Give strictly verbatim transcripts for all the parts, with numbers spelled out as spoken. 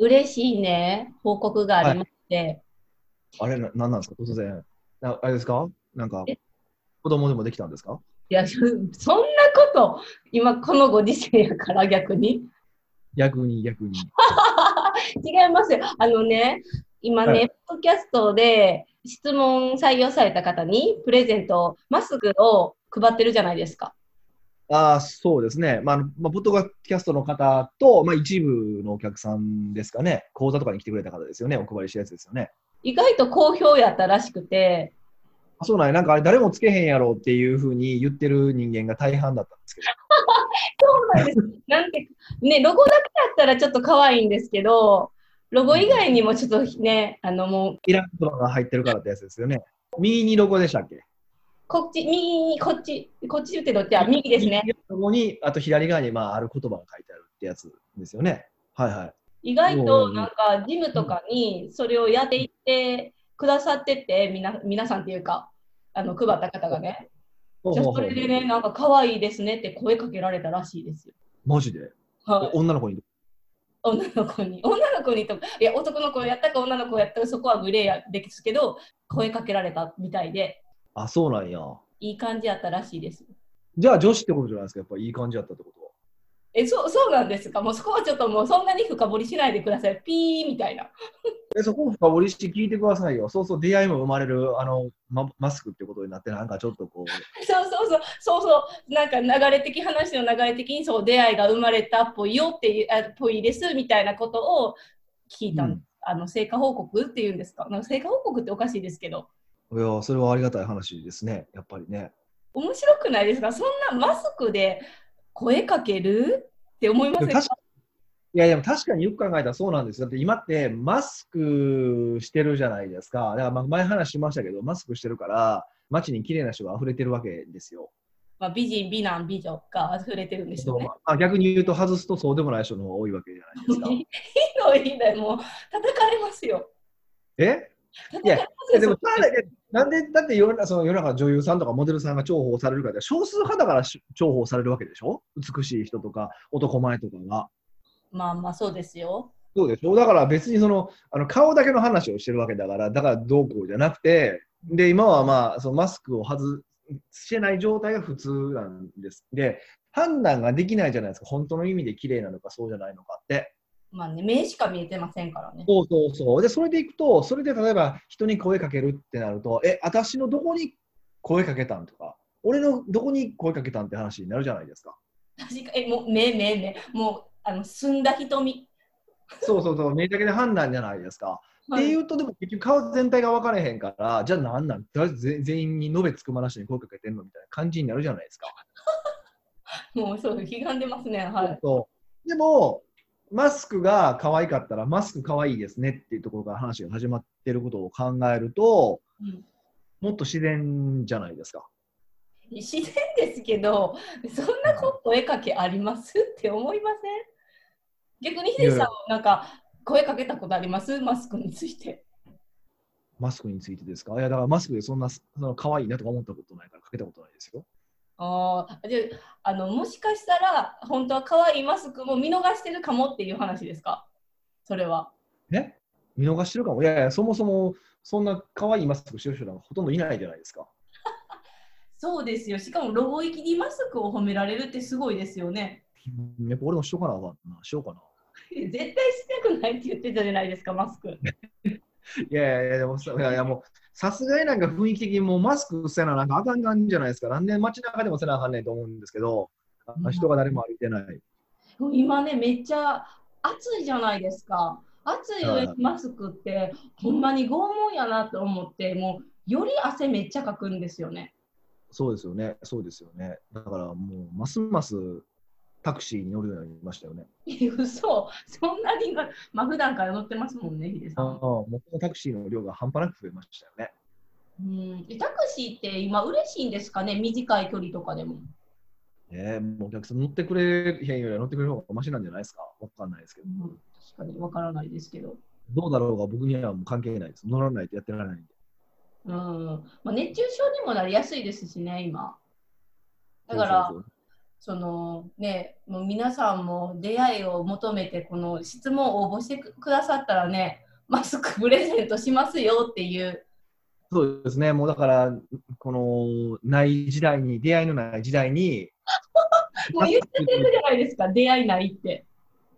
嬉しいね、報告がありまして。はい、あれ、な、なんなんですか、突然。なあれですか、なんか、子供でもできたんですか？いや、そんなこと、今、このご時世やから、逆に。逆に、逆に。違いますよ。あのね、今ね、はい、ポッドキャストで質問採用された方にプレゼント、マスクを配ってるじゃないですか。ああ、そうですね。まあ、まあ、ポッドキャストの方と、まあ、一部のお客さんですかね。講座とかに来てくれた方ですよね。お配りしたやつですよね。意外と好評やったらしくて。あ、そうなんや。なんかあれ誰もつけへんやろっていうふうに言ってる人間が大半だったんですけど。そうなんです。なんてね、ロゴだけだったらちょっと可愛いんですけど、ロゴ以外にもちょっとね、あのもう。イラントが入ってるからってやつですよね。右にロゴでしたっけ？こっち、右に、こっち、こっち言ってどっち？あ、右ですね。右側に、あと左側に、まあ、ある言葉が書いてあるってやつですよね。はいはい。意外と、なんか、ジムとかに、それをやっていってくださってて、みな、皆さんっていうか、あの、配った方がね。じゃそれでね、なんか、可愛いですねって声かけられたらしいですよ。マジで？はい。女の子に？女の子に。女の子にと、いや、男の子やったか女の子やったら、そこはグレーですけど、声かけられたみたいで。あ、そうなんや。いい感じやったらしいです。じゃあ女子ってことじゃないですか、やっぱりいい感じやったってことは。え、そう、そうなんですか。もうそこはちょっともうそんなに深掘りしないでください。ピーみたいな。え、そこを深掘りして聞いてくださいよ。そうそう、出会いも生まれるあの マ, マスクってことになって、なんかちょっとこう。そうそうそう、そうそう、なんか流れ的、話の流れ的にそう、出会いが生まれたっぽいよっていう、あっぽいですみたいなことを聞いた、うん、あの成果報告っていうんですか。成果報告っておかしいですけど。いや、それはありがたい話ですね、やっぱりね。面白くないですか、そんなマスクで声かけるって思いませんか？いやいや、確かによく考えたらそうなんですよ。だって今ってマスクしてるじゃないですか。だから前話しましたけど、マスクしてるから街に綺麗な人が溢れてるわけですよ。まあ、美人、美男、美女が溢れてるんですよね。そう、まあ、逆に言うと外すとそうでもない人の方が多いわけじゃないですか。ひどいね、もう叩かれますよ。え？いや、いやでもなんでだって世の中、その世の中女優さんとかモデルさんが重宝されるかって、少数派だから重宝されるわけでしょ。美しい人とか男前とかが。まあまあそうですよ。そうでしょ。だから別にそのあの顔だけの話をしてるわけだから、だからどうこうじゃなくて、で今はまあそのマスクを外してない状態が普通なんです。で判断ができないじゃないですか。本当の意味で綺麗なのかそうじゃないのかって。まあね、目しか見えてませんからね。そうそうそう。で、それでいくと、それで例えば人に声かけるってなると、え、私のどこに声かけたんとか、俺のどこに声かけたんって話になるじゃないですか。確かに、もう目、目、目、もうあの澄んだ瞳。そうそうそう、目だけで判断じゃないですか。はい、っていうと、でも結局顔全体が分かれへんから、じゃあなんなん、全員に延べつくまなしに声かけてんのみたいな感じになるじゃないですか。もうそう、ひがんでますね。はい。そうそうでもマスクが可愛かったら、マスク可愛いですねっていうところから話が始まってることを考えると、うん、もっと自然じゃないですか。自然ですけど、そんな声かけありますって思いません？逆にヒデさん、なんか声かけたことあります？マスクについて。マスクについてですか？いや、だからマスクでそんな、その可愛いなとか思ったことないから、かけたことないですよ。あであのもしかしたら本当は可愛いマスクも見逃してるかもっていう話ですか？それはえ見逃してるかも。いやいや、そもそもそんな可愛いマスクしてる人はほとんどいないじゃないですか。そうですよ。しかもロゴ域にマスクを褒められるってすごいですよね。やっぱ俺もしようかな、しようかな。絶対したくないって言ってたじゃないですか、マスク。いやいや、でもいやいや、もうさすがになんか雰囲気的にもうマスクせななんかあかんがんじゃないですか。なんで街中でもせなあかんねんと思うんですけど、うん、人が誰も歩いてない。今ね、めっちゃ暑いじゃないですか。暑い上にマスクってほんまに拷問やなと思って、もうより汗めっちゃかくんですよね。そうですよね、そうですよね。だからもうますますタクシーに乗るようになりましたよね。嘘、そんなに、まあ、普段から乗ってますもんね、ヒデさん。ああ、もうタクシーの量が半端なく増えましたよね。うん、タクシーって今嬉しいんですかね、短い距離とかでも。えー、もうお客さん乗ってくれへんよりは乗ってくれる方がマシなんじゃないですか。わかんないですけど、うん、確かにわからないですけど、どうだろうが僕にはもう関係ないです。乗らないとやってられないんで。うん、まあ、熱中症にもなりやすいですしね、今だから。そうそうそう、そのね、もう皆さんも出会いを求めてこの質問を応募してくださったらね、マスクプレゼントしますよっていう。そうですね、もうだからこのない時代に、出会いのない時代にもう言ってるじゃないですか、出会いないって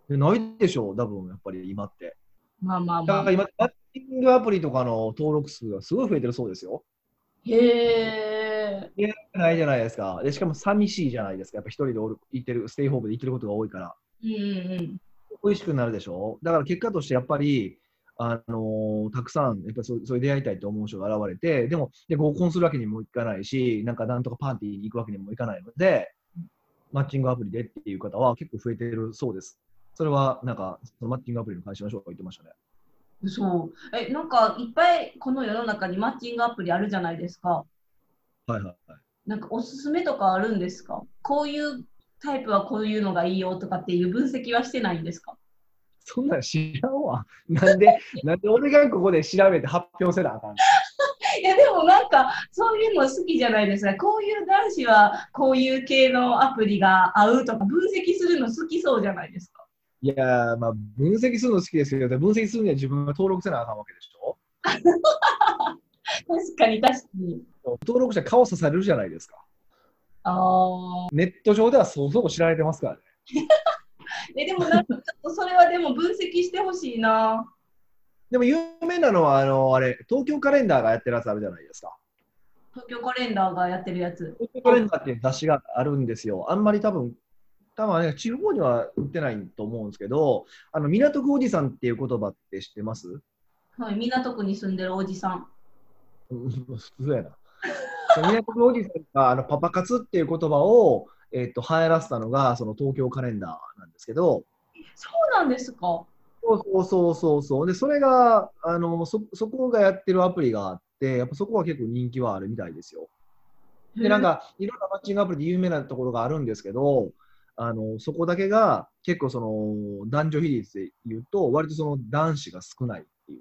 ないでしょう、多分やっぱり今って。まあまあまあ、だから今マッチングアプリとかの登録数がすごい増えてるそうですよ。へー。出会いないじゃないですか。でしかも寂しいじゃないですか、やっぱ一人でおるいてる、ステイホームで行ってることが多いから、うんうん恋しくなるでしょ。だから結果としてやっぱりあのー、たくさんやっぱりそういう出会いたいと思う人が現れて、でもで合コンするわけにもいかないし、なんかなんとかパーティーに行くわけにもいかないので、マッチングアプリでっていう方は結構増えてるそうです。それはなんかそのマッチングアプリの会社の人が言ってましたね。そう、えなんかいっぱいこの世の中にマッチングアプリあるじゃないですか。はいはいはい。なんかおすすめとかあるんですか？こういうタイプはこういうのがいいよとかっていう分析はしてないんですか？そんなの知らんわ。なんで、なんで俺がここで調べて発表せなあかんの？いやでもなんかそういうの好きじゃないですか。こういう男子はこういう系のアプリが合うとか分析するの好きそうじゃないですか。いやー、まあ分析するの好きですけど、分析するには自分が登録せなあかんわけでしょ。確かに確かに。登録者顔刺されるじゃないですか。あネット上ではそこそこ知られてますからね。えでもなんかちょっとそれはでも分析してほしいな。でも有名なのはあのあれ東京カレンダーがやってるやつあるじゃないですか。東京カレンダーがやってるやつ。東京カレンダーっていう雑誌があるんですよ。あんまり多分多分、ね、地方には売ってないと思うんですけど、あの港区おじさんっていう言葉って知ってます？はい、港区に住んでるおじさん。普通やな。港区おじさんがあのパパ活っていう言葉をえっと、流行らせたのがその東京カレンダーなんですけど。そうなんですか。そうそうそうそう。でそれがあの そ, そこがやってるアプリがあって、やっぱそこは結構人気はあるみたいですよ。でなんかいろんなマッチングアプリで有名なところがあるんですけど、あのそこだけが結構その男女比率でいうと割とその男子が少ないっていう。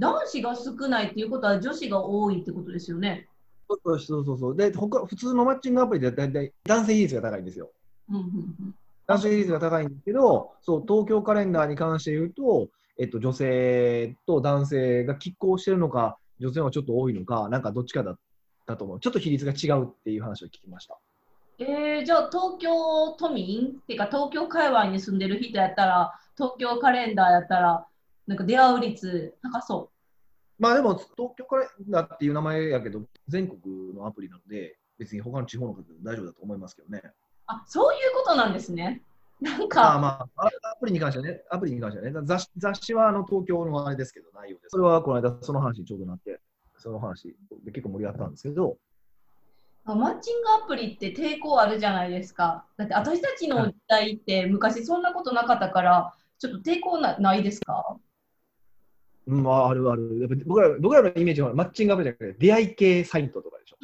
男子が少ないっていうことは女子が多いってことですよね。そうそうそう。で、他普通のマッチングアプリで大体男性比率が高いんですよ。うんうんうん、男性比率が高いんですけど、そう東京カレンダーに関して言うと、えっと、女性と男性が拮抗してるのか、女性はちょっと多いのか、なんかどっちかだったと思う。ちょっと比率が違うっていう話を聞きました。えー、じゃあ東京都民っていうか東京界隈に住んでる人やったら、東京カレンダーやったらなんか出会う率高そう。まあでも東京カレンダーっていう名前やけど全国のアプリなので別に他の地方の方でも大丈夫だと思いますけどね。あ、そういうことなんですね。なんかあまあアプリに関してはね、アプリに関してはね、雑雑誌はあの東京のあれですけど内容です。それはこの間その話にちょうどなって、その話で結構盛り上がったんですけど。マッチングアプリって抵抗あるじゃないですか。だって私たちの時代って昔そんなことなかったからちょっと抵抗 な, ないですか？うん、あるある。やっぱ僕ら、僕らのイメージはマッチングアプリじゃなくて出会い系サイトとかでしょ。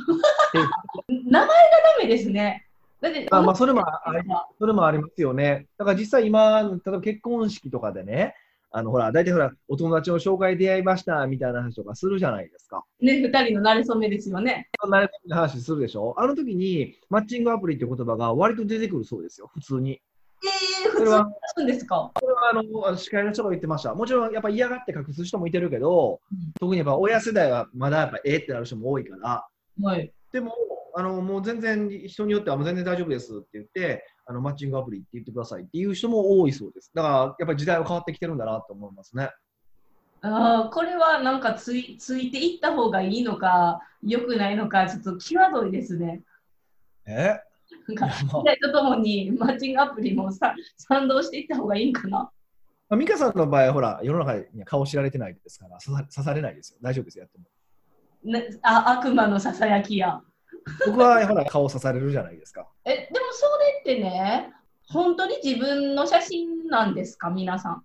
名前がダメですね。だってあ、まあ、それもあり、それもありますよね。だから実際今、例えば結婚式とかでね、あのほら大体ほらお友達の紹介出会いましたみたいな話とかするじゃないですか。ね、ふたりの馴れ初めですよね。馴れ初めの話するでしょ。あの時にマッチングアプリって言葉が割と出てくるそうですよ、普通に。えー、普通にあるんですか？これはあの司会の人が言ってました。もちろんやっぱ嫌がって隠す人もいてるけど、うん、特にやっぱ親世代はまだやっぱえーってなる人も多いから、はい、でもあのもう全然人によってはもう全然大丈夫ですって言って、あのマッチングアプリって言ってくださいっていう人も多いそうです。だからやっぱり時代は変わってきてるんだなと思いますね。あ、これはなんかつい、ついていった方がいいのか良くないのかちょっと際どいですね。えなんか時代とともにマッチングアプリもさ賛同していった方がいいんかな。美香さんの場合ほら世の中に顔知られてないですから刺されないですよ。大丈夫ですよ、やっても。あ、悪魔のささやきや。僕はほら顔刺されるじゃないですか。えでもそれってね、本当に自分の写真なんですか、皆さん。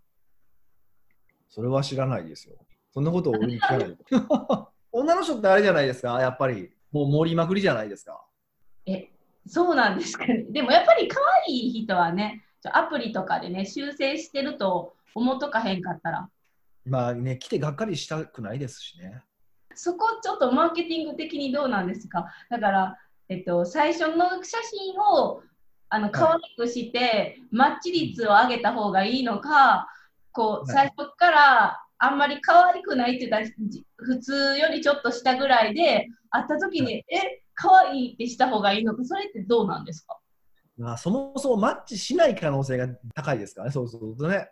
それは知らないですよ。そんなことを俺に聞かない。女の人ってあれじゃないですか、やっぱりもう盛りまくりじゃないですか。えそうなんですかね。でもやっぱり可愛い人はね、アプリとかでね、修正してると思っとかへんかったら。まあね、来てがっかりしたくないですしね。そこちょっとマーケティング的にどうなんですか。だから、えっと、最初の写真をあの可愛くしてマッチ率を上げた方がいいのか、こう最初からあんまり可愛くないって言ったら普通よりちょっとしたぐらいで会った時にえ可愛いってした方がいいのか、それってどうなんですか？まあ、そもそもマッチしない可能性が高いですからね。そうするとね、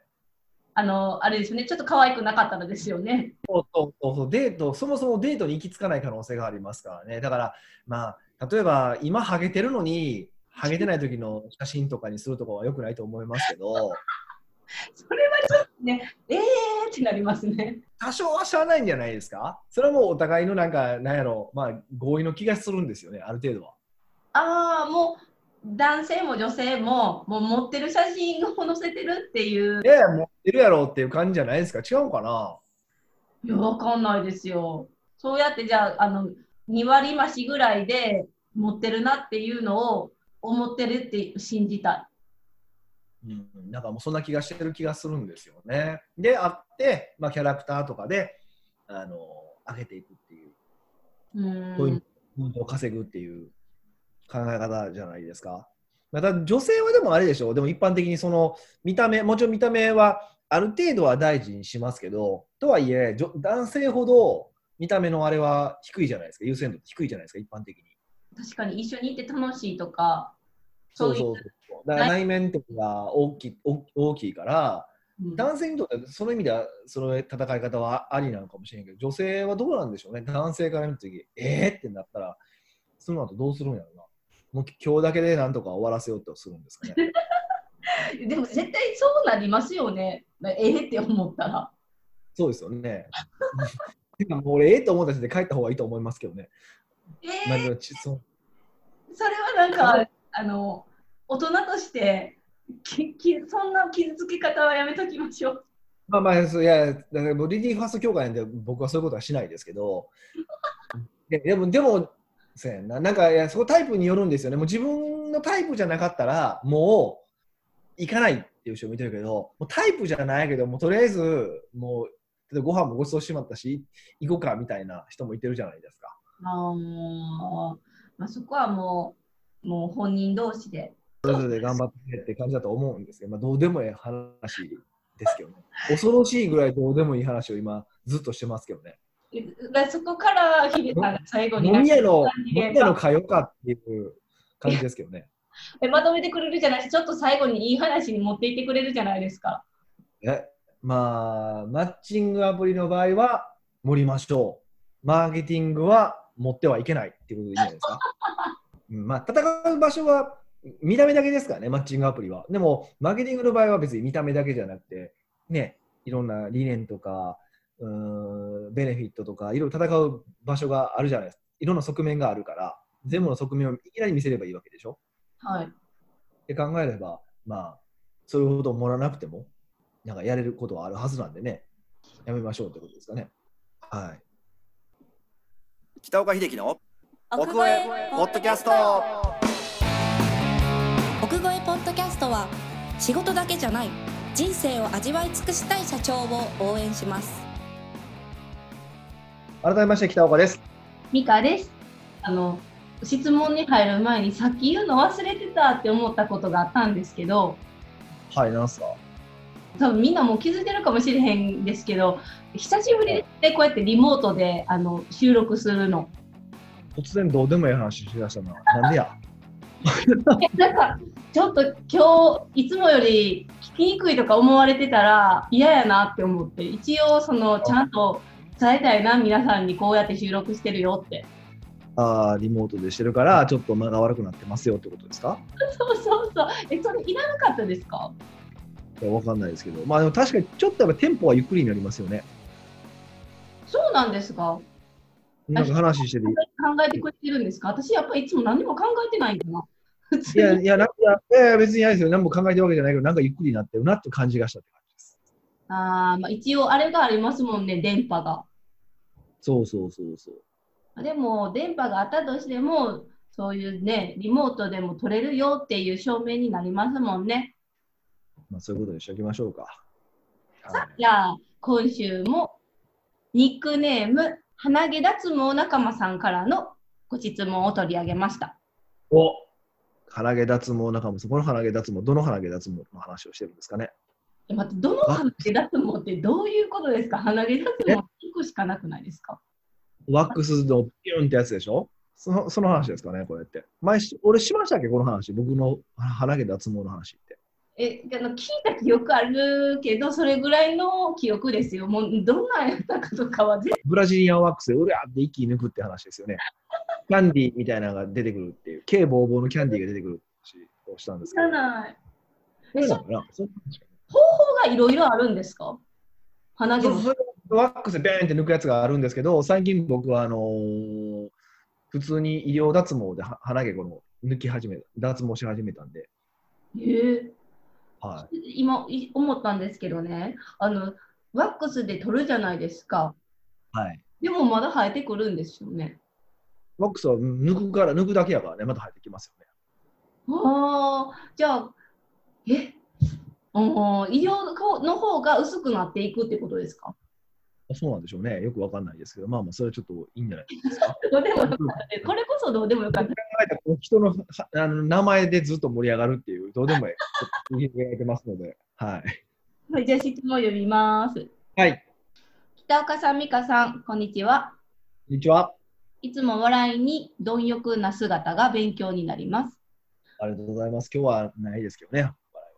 あのあれですよね、ちょっと可愛くなかったのですよね。そうそうそう、デート、そもそもデートに行き着かない可能性がありますからね。だからまあ例えば今ハゲてるのにハゲてない時の写真とかにするとかは良くないと思いますけどそれはちょっとね、えーってなりますね。多少はしゃあないんじゃないですか。それはもうお互いのなんかなんやろ、まあ合意の気がするんですよね、ある程度は。ああ、もう男性も女性ももう持ってる写真を載せてるっていう。いやいや、持ってるやろっていう感じじゃないですか。違うかな。いや、わかんないですよ。そうやってじゃあ、あのに割増しぐらいで持ってるなっていうのを思ってるって信じたい。うん、なんかもうそんな気がしてる気がするんですよね。で、あって、まあ、キャラクターとかであの上げていくっていう。うん。そういう運動を稼ぐっていう考え方じゃないですか。また女性はでもあれでしょう。でも一般的にその見た目、もちろん見た目はある程度は大事にしますけど、とはいえ男性ほど見た目のあれは低いじゃないですか。優先度低いじゃないですか、一般的に。確かに一緒にいて楽しいとか、そうそうそう、だから内面とかが大きい、大きいから、うん、男性にとってはその意味ではその戦い方はありなのかもしれないけど、女性はどうなんでしょうね。男性から見るときえーってなったら、その後どうするんやろうな。もう今日だけでなんとか終わらせようとするんですかねでも絶対そうなりますよね、ええって思ったら。そうですよねでも俺ええと思った時で帰った方がいいと思いますけどね。えー、まあ、そ, それはなんかあの大人としてききそんな傷つけ方はやめときましょう。まあまあ、いや、だからもうリリーファースト協会なんで僕はそういうことはしないですけどで, でもでもそうやんな。なんかいや、そこタイプによるんですよね。もう自分のタイプじゃなかったらもう行かないっていう人も見てるけど、もうタイプじゃないけどもうとりあえずもうご飯もごちそうしまったし行こうかみたいな人もいてるじゃないですか。あ、まあ、そこはもうもう本人同士でそれぞれ頑張ってって感じだと思うんですけど、まあ、どうでもいい話ですけどね恐ろしいぐらいどうでもいい話を今ずっとしてますけどね。そこから日々さんが最後に飲み屋の通うかっていう感じですけどね。まとめてくれるじゃないし、ちょっと最後にいい話に持っていってくれるじゃないですか。え、まあマッチングアプリの場合は盛りましょう、マーケティングは持ってはいけないっていうことでいいんじゃないですか、うん、まあ戦う場所は見た目だけですからね、マッチングアプリは。でもマーケティングの場合は別に見た目だけじゃなくてね、いろんな理念とかうーんベネフィットとかいろいろ戦う場所があるじゃないですか。いろんな側面があるから全部の側面をいきなり見せればいいわけでしょ。はい。って考えればまあそれほど盛らなくてもなんかやれることはあるはずなんでね、やめましょうってことですかね。はい。北岡秀樹の奥越ポッドキャスト。奥越ポッドキャストは仕事だけじゃない人生を味わい尽くしたい社長を応援します。改めまして北岡です。美香です。あの質問に入る前にさっき言うの忘れてたって思ったことがあったんですけど。はい、なんすか。多分みんなもう気づいてるかもしれへんですけど、久しぶりでこうやってリモートであの収録するの。突然どうでもいい話しだしたななんでやなんかちょっと今日いつもより聞きにくいとか思われてたら嫌やなって思って、一応そのちゃんと伝えたいな、皆さんにこうやって収録してるよって。ああ、リモートでしてるからちょっと間が悪くなってますよってことですかそうそうそう。え、それいらなかったですか。いや、わかんないですけど、まあでも確かにちょっとやっぱテンポはゆっくりになりますよね。そうなんですか。なんか話してる、考えてくれてるんですか。私やっぱりいつも何も考えてないんだな。いやいや、なんかいや別にないですよ。何も考えてるわけじゃないけど、なんかゆっくりになってるなって感じがしたって感じです。ああ、まあ一応あれがありますもんね、電波が。そうそうそうそう。でも電波があったとしても、そういうね、リモートでも取れるよっていう証明になりますもんね。まあそういうことにしておきましょうか。さあ、じゃあ今週もニックネーム鼻毛脱毛仲間さんからのご質問を取り上げました。お。腹毛脱毛仲間、そこの腹毛脱毛、どの腹毛脱毛の話をしてるんですかね。え、待って、どの鼻毛脱毛ってどういうことですか？鼻毛脱毛いっこしかなくないですか？ワックスのピュンってやつでしょ？その、その話ですかね、これって。前、俺しましたっけ、この話。僕の鼻毛脱毛の話って。え、あの、聞いた記憶あるけど、それぐらいの記憶ですよ。もう、どんなやったかとかは全然。ブラジリアンワックスで、うりゃーって息抜くって話ですよね。キャンディーみたいなのが出てくるっていう、Kボーボーのキャンディーが出てくる話をしたんですけど。知らない。え、そうかな。方法がいろいろあるんですか？鼻毛ワックスでビャーンって抜くやつがあるんですけど、最近僕はあのー、普通に医療脱毛で鼻毛この抜き始めた、脱毛し始めたんで。へえー、はい、今思ったんですけどね、あのワックスで取るじゃないですか。はい。でもまだ生えてくるんですよね。ワックスは抜くから抜くだけやからね、まだ生えてきますよね。ああ、じゃあえ。うん、医療の方が薄くなっていくってことですか？そうなんでしょうね。よくわかんないですけど、まあまあ、それはちょっといいんじゃないですか。どうでもよかった。これこそどうでもよかった。人の、あの名前でずっと盛り上がるっていう、どうでもいい。言えてますので、はい。はい、じゃあ質問を読みます。はい。北岡さん、美香さん、こんにちは。こんにちは。いつも笑いに貪欲な姿が勉強になります。ありがとうございます。今日はないですけどね、笑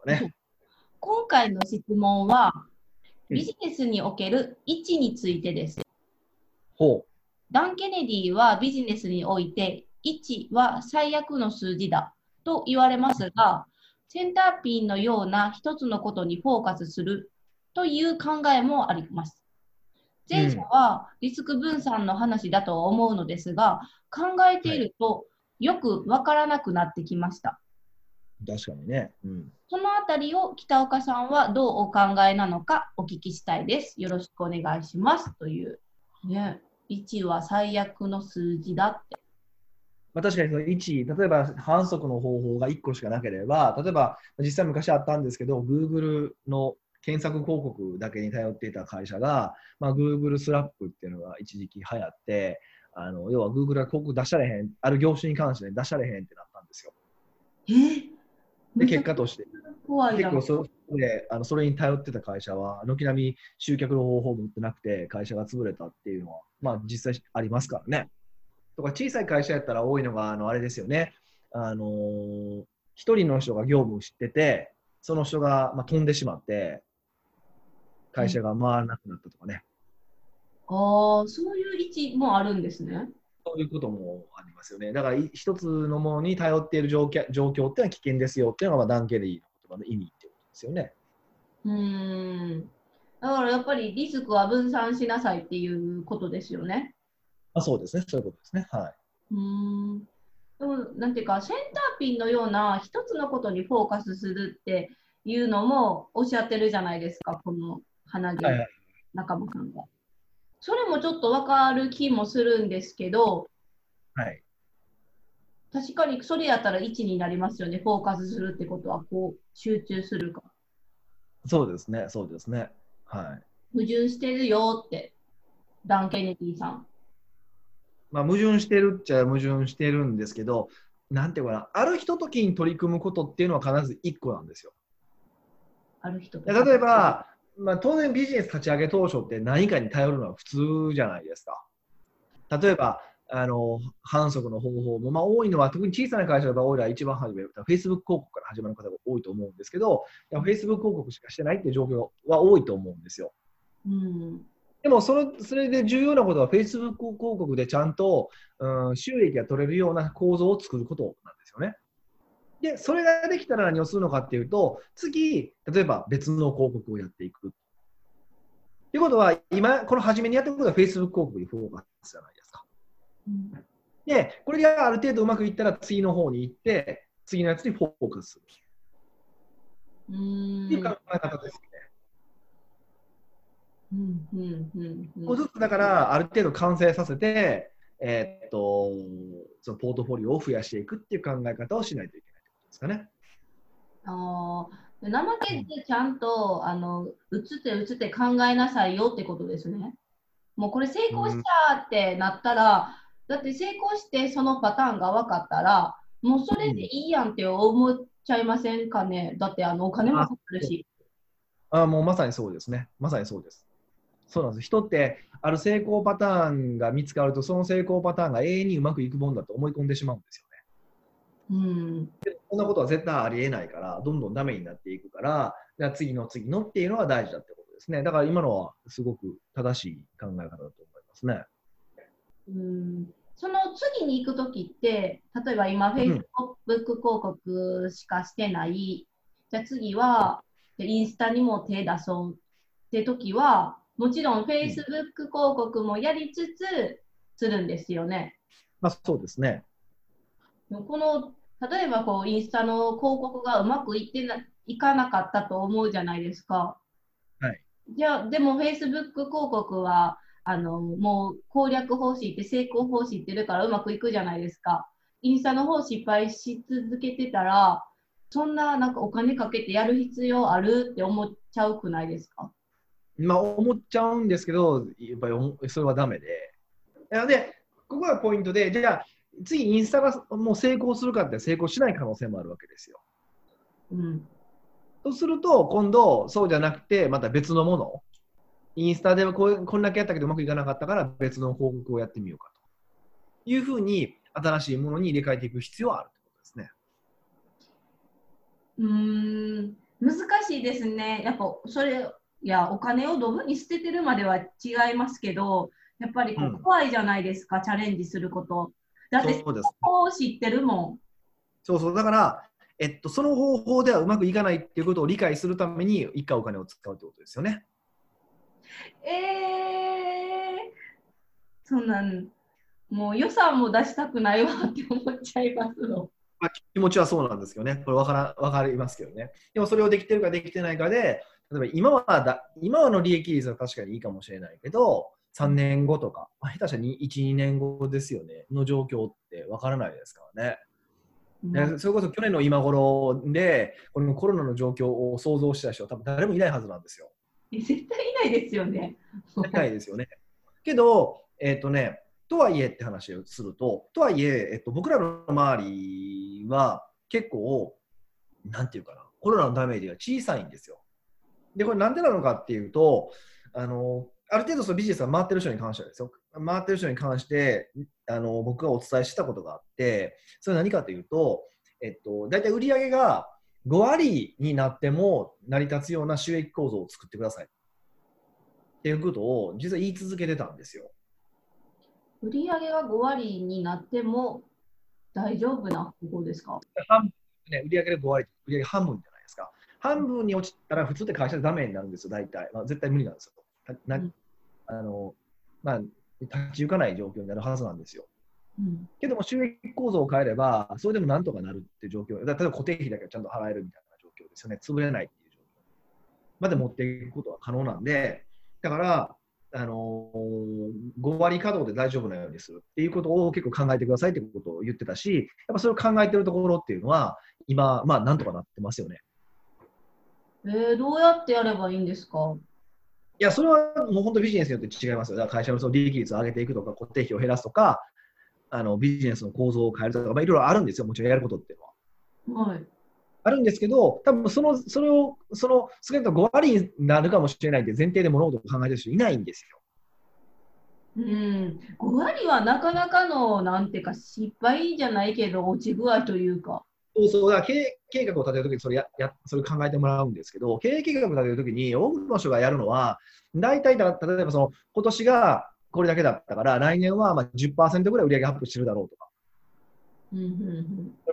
いはね。今回の質問はビジネスにおける位置についてです。ほう。ダン・ケネディはビジネスにおいていちは最悪の数字だと言われますが、センターピンのような一つのことにフォーカスするという考えもあります。前者はリスク分散の話だと思うのですが、考えているとよくわからなくなってきました。確かにね、うん、そのあたりを北岡さんはどうお考えなのかお聞きしたいです。よろしくお願いしますという、ね、いちは最悪の数字だって、まあ、確かにそのいち、例えば反則の方法がいっこしかなければ、例えば実際昔あったんですけど Google の検索広告だけに頼っていた会社が、まあ、Google スラップっていうのが一時期流行って、あの要は Google が広告出したれへん、ある業種に関して、ね、出したれへんってなったんですよ。えで結果として結構それ、あのそれに頼ってた会社は軒並み集客の方法を持ってなくて会社が潰れたっていうのは、まあ、実際ありますからね。とか小さい会社やったら多いのが あのあれですよね、あのー、ひとりの人が業務を知ってて、その人が、まあ、飛んでしまって会社が回らなくなったとかね、うん、ああ、そういう位置もあるんですね。そういうこともありますよね。だから一つのものに頼っている状況っていうのは危険ですよっていうのが、まあダンケリーの言葉の意味ってことですよね。うーん。だからやっぱりリスクは分散しなさいっていうことですよね。あ、そうですね。そういうことですね。はい。うーん。でもなんていうかセンターピンのような一つのことにフォーカスするっていうのもおっしゃってるじゃないですか。この鼻毛仲間さんが。それもちょっと分かる気もするんですけど、はい、確かにそれやったら位置になりますよね。フォーカスするってことはこう集中するか。そうですね、そうですね、はい、矛盾してるよってダン・ケネディさん、まあ、矛盾してるっちゃ矛盾してるんですけど、なんていうかな、あるひとときに取り組むことっていうのは必ずいっこなんですよ。あるひととき。例えばまあ、当然ビジネス立ち上げ当初って何かに頼るのは普通じゃないですか。例えばあの反則の方法も、まあ、多いのは特に小さな会社の場合は一番初めは Facebook 広告から始まる方が多いと思うんですけど、 Facebook 広告しかしてないっていう状況は多いと思うんですよ、うん、でもそれ、それで重要なことは Facebook 広告でちゃんと、うん、収益が取れるような構造を作ることなんですよね。で、それができたら何をするのかっていうと、次、例えば別の広告をやっていく。ということは、今、この初めにやっていくことは Facebook 広告にフォーカスじゃないですか。うん、で、これがある程度うまくいったら次の方に行って、次のやつにフォーカスする。うーん。っていう考え方ですね。うん、うん、うん、うん。もうずっとだから、ある程度完成させて、えー、っと、そのポートフォリオを増やしていくっていう考え方をしないといけない。ですかね。ああ、怠けてちゃんとあの移って移って考えなさいよってことですね。もうこれ成功したってなったら、うん、だって成功してそのパターンが分かったら、もうそれでいいやんって思っちゃいませんかね。だってあのお金もかかるし。ああ、もうまさにそうですね。まさにそうです。そうなんです。人ってある成功パターンが見つかると、その成功パターンが永遠にうまくいくもんだと思い込んでしまうんですよね。うん、でそんなことは絶対ありえないから、どんどんダメになっていくから、じゃ次の次のっていうのが大事だってことですね。だから今のはすごく正しい考え方だと思いますね。うん、その次に行くときって、例えば今 Facebook 広告しかしてない、うん、じゃあ次はインスタにも手出そうってときは、もちろん Facebook 広告もやりつつするんですよね。まあ、そうですね。この例えばこうインスタの広告がうまくいってないかなかったと思うじゃないですか。はい、じゃあでも Facebook 広告はあのもう攻略法知って成功法知ってるからうまくいくじゃないですか。インスタの方失敗し続けてたら、そんななんかお金かけてやる必要あるって思っちゃうくないですか。まあ思っちゃうんですけど、やっぱりそれはダメで。なのでここがポイントで、じゃあ次インスタがもう成功するかって成功しない可能性もあるわけですよ。うん、とすると今度そうじゃなくて、また別のもの、インスタではこんだけやったけどうまくいかなかったから別の広告をやってみようかというふうに、新しいものに入れ替えていく必要はあるってことですね。うーん、難しいですね。やっぱそれ、いやお金をドブに捨ててるまでは違いますけど、やっぱりこう怖いじゃないですか、うん、チャレンジすること。だってその方を知ってるもん。そうそう、だから、えっと、その方法ではうまくいかないっていうことを理解するために、一回お金を使うってことですよね。えー、そんなん、もう予算も出したくないわって思っちゃいますの。まあ、気持ちはそうなんですけどね、これ分から、分かりますけどね。でもそれをできてるかできてないかで、例えば今はだ、今の利益率は確かにいいかもしれないけど、さんねんごとか、まあ、下手したらいち、にねんごですよね、の状況ってわからないですからね。うん、それこそ去年の今頃で、このコロナの状況を想像した人は多分誰もいないはずなんですよ。絶対いないですよね。絶対いないですよね。けど、えっとね、とはいえって話をすると、とはいえ、えっと、僕らの周りは結構、なんていうかな、コロナのダメージが小さいんですよ。で、これなんでなのかっていうと、あの、ある程度そのビジネスが回ってる人に関してはですよ。回ってる人に関して、あの、僕がお伝えしたことがあって、それは何かというと、えっと、だいたい売上がごわりになっても成り立つような収益構造を作ってくださいっていうことを実は言い続けてたんですよ。売上がごわりになっても大丈夫な方法ですか？半分、ね、売上でごわり、売上半分じゃないですか。半分に落ちたら普通って会社でダメになるんですよ、大体。まあ、絶対無理なんですよ。なあのまあ、立ち行かない状況になるはずなんですよ。うん、けども収益構造を変えればそれでもなんとかなるっていう状況、例えば固定費だけちゃんと払えるみたいな状況ですよね。潰れないっていう状況まで持っていくことは可能なんで、だからあのごわり稼働で大丈夫なようにするっていうことを結構考えてくださいってことを言ってたし、やっぱそれを考えてるところっていうのは今、まあ、なんとかなってますよね。えー、どうやってやればいいんですか？いや、それはもう本当ビジネスによって違いますよ。だから会社の利益率を上げていくとか、固定費を減らすとか、あのビジネスの構造を変えるとか、まあ、いろいろあるんですよ、もちろんやることっていうのは。はい、あるんですけど、多分そのそれを、その少なくともごわりになるかもしれないって前提で物事を考えてる人いないんですよ。うん、ご割はなかなかの、なんていうか、失敗じゃないけど、落ち具合というか。そうそう、だから経営計画を立てるときにそれややそれ考えてもらうんですけど、経営計画を立てるときに多くの人がやるのは、大体だ、例えばその今年がこれだけだったから、来年はまあ じゅっパーセント ぐらい売り上げアップしてるだろうとか、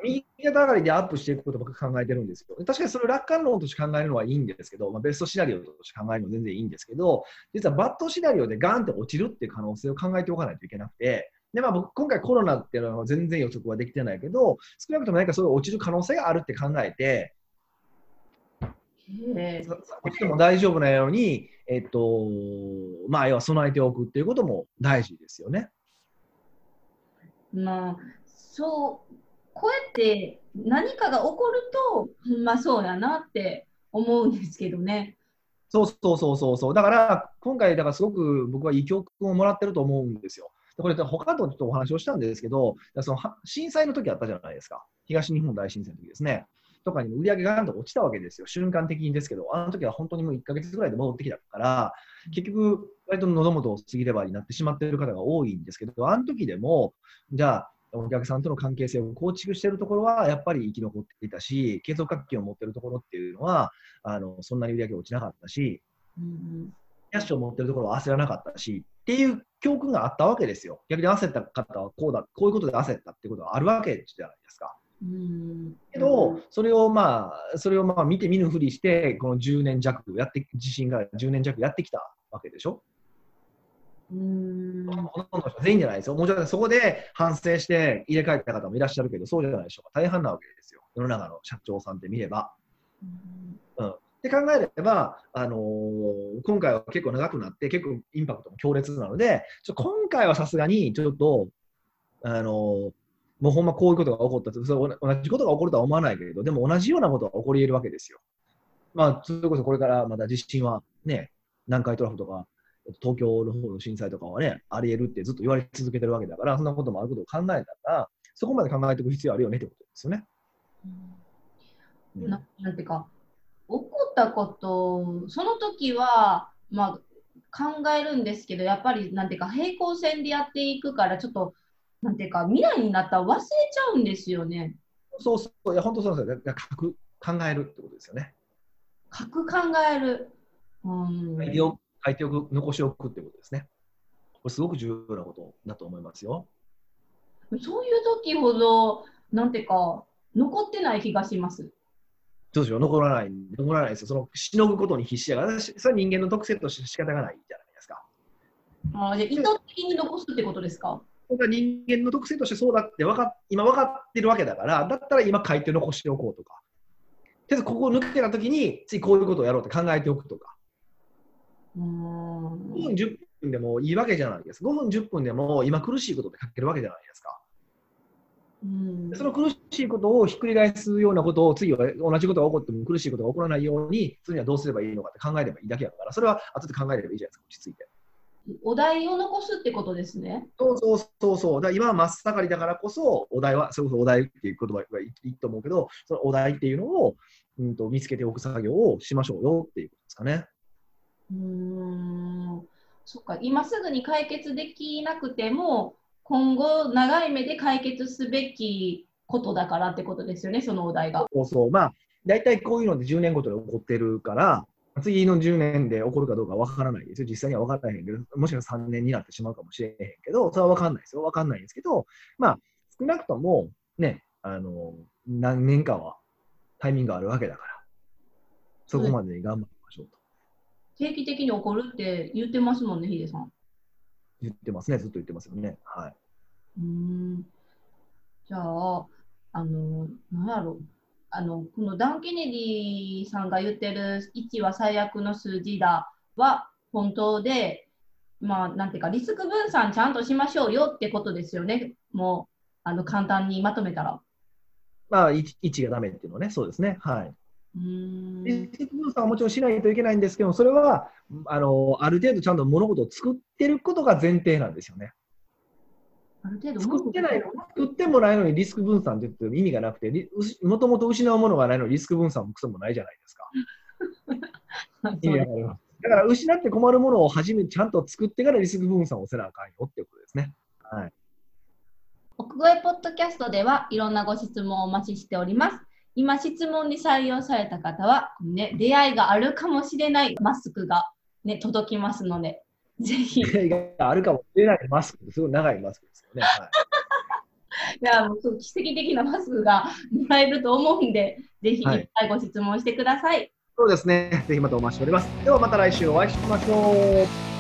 右肩上がりでアップしていくことばっか考えてるんですよ。確かにそれを楽観論として考えるのはいいんですけど、まあ、ベストシナリオとして考えるのは全然いいんですけど、実はバッドシナリオでガーンって落ちるっていう可能性を考えておかないといけなくて。でまあ、僕今回コロナっていうのは全然予測はできてないけど、少なくとも何かそういう落ちる可能性があるって考えて、落ちても大丈夫なように、えっとまあ、要は備えておくっていうことも大事ですよね。まあ、そうこうやって何かが起こると、まあ、そうやなって思うんですけどね。そうそうそうそうそう、だから今回だからすごく僕はいい教訓をもらってると思うんですよ。これ、他のところでちょっとお話をしたんですけど、その震災の時あったじゃないですか。東日本大震災の時ですね。とかにも売り上げがなんと落ちたわけですよ。瞬間的にですけど、あの時は本当にもういっかげつぐらいで戻ってきたから、結局、割と喉元を過ぎればになってしまっている方が多いんですけど、あの時でも、じゃあ、お客さんとの関係性を構築しているところはやっぱり生き残っていたし、継続活気を持っているところっていうのはあのそんなに売り上げ落ちなかったし、キャッシュを持っているところは焦らなかったしっていう教訓があったわけですよ。逆に焦った方はこうだ、こういうことで焦ったってことはあるわけじゃないですか。うんけどそれをまあそれをまあ見て見ぬふりしてこのじゅうねんじゃくやって地震からじゅうねんじゃくやってきたわけでしょ。うーん全員じゃないですよ。もちろんそこで反省して入れ替えた方もいらっしゃるけど、そうじゃないでしょうか。大半なわけですよ、世の中の社長さんって見れば。うん、うん、って考えれば、あのー、今回は結構長くなって結構インパクトも強烈なので、ちょ今回はさすがにちょっと、あのー、もうほんまこういうことが起こったと、それ同じことが起こるとは思わないけれど、でも同じようなことが起こり得るわけですよ。まあ、それこそこれからまた地震は、ね、南海トラフとか東京の方の震災とかはね、あり得るってずっと言われ続けてるわけだから、そんなこともあることを考えたら、そこまで考えていく必要あるよねってことですよね。うん、な, なんていうか、起こったこと、その時は、まあ、考えるんですけど、やっぱりなんていうか、平行線でやっていくから、ちょっと、なんていうか、未来になったら忘れちゃうんですよね。そうそう、いや、本当そうですよ。かく考えるってことですよね。かく考える。うん書いておく、残しておくってことですね。これすごく重要なことだと思いますよ。そういう時ほどなんていうか残ってない気がします。どうしよう、残らない、残らないですよ。そのしのぐことに必死やから、それは人間の特性として仕方がないじゃないですか。あ、じゃあ意図的に残すってことですか。それは人間の特性としてそうだってわか今分かってるわけだから、だったら今書いて残しておこうとか、とりあえずここを抜けた時に次こういうことをやろうって考えておくとか。ごふんじゅっぷんでもいいわけじゃないですか。ごふんじゅっぷんでも今苦しいことって書けるわけじゃないですか。うんその苦しいことをひっくり返すようなことを次は同じことが起こっても苦しいことが起こらないように次はどうすればいいのかって考えればいいだけだから、それは後で考えればいいじゃないですか。落ち着いてお題を残すってことですね。そうそうそうそう。だから今は真っ盛りだからこそお題はそれこそお題っていう言葉がいいと思うけど、そのお題っていうのを、うん、と見つけておく作業をしましょうよっていうことですかね。うーんそっか、今すぐに解決できなくても今後長い目で解決すべきことだからってことですよね、そのお題が。そうそう、まあ大体こういうのでじゅうねんごとに起こってるから次のじゅうねんで起こるかどうかわからないですよ。実際には分からへんけど、もしかしたらさんねんになってしまうかもしれへんけど、それは分かんないですよ。分かんないんですけど、まあ少なくともね、あの何年かはタイミングがあるわけだから、そこまで頑張りましょうと。定期的に起こるって言ってますもんね、ヒデさん。言ってますね、ずっと言ってますよね。はい。うん。じゃあ、あの、なんやろう。あの、このダン・ケネディさんが言ってるいちは最悪の数字だは本当で、まあ、なんていうか、リスク分散ちゃんとしましょうよってことですよね。もう、あの、簡単にまとめたら。まあ、いちがダメっていうのはね、そうですね。はい。リスク分散はもちろんしないといけないんですけど、それはあのある程度ちゃんと物事を作ってることが前提なんですよね。ある程度作ってないの、作ってもないのにリスク分散って言って意味がなくて、もともと失うものがないのにリスク分散もクソもないじゃないですか。意味があります。だから失って困るものを初めちゃんと作ってからリスク分散をせなあかんよっていうことですね。はい。奥越ポッドキャストではいろんなご質問をお待ちしております。今質問に採用された方は、ね、出会いがあるかもしれないマスクが、ね、届きますので、ぜひ。出会いがあるかもしれないマスク、すごい長いマスクですよね。はい、いやもうそう奇跡的なマスクがもらえると思うんで、ぜひいっぱいご質問してください。はい、そうですね、ぜひまたお待ちしております。ではまた来週お会いしましょう。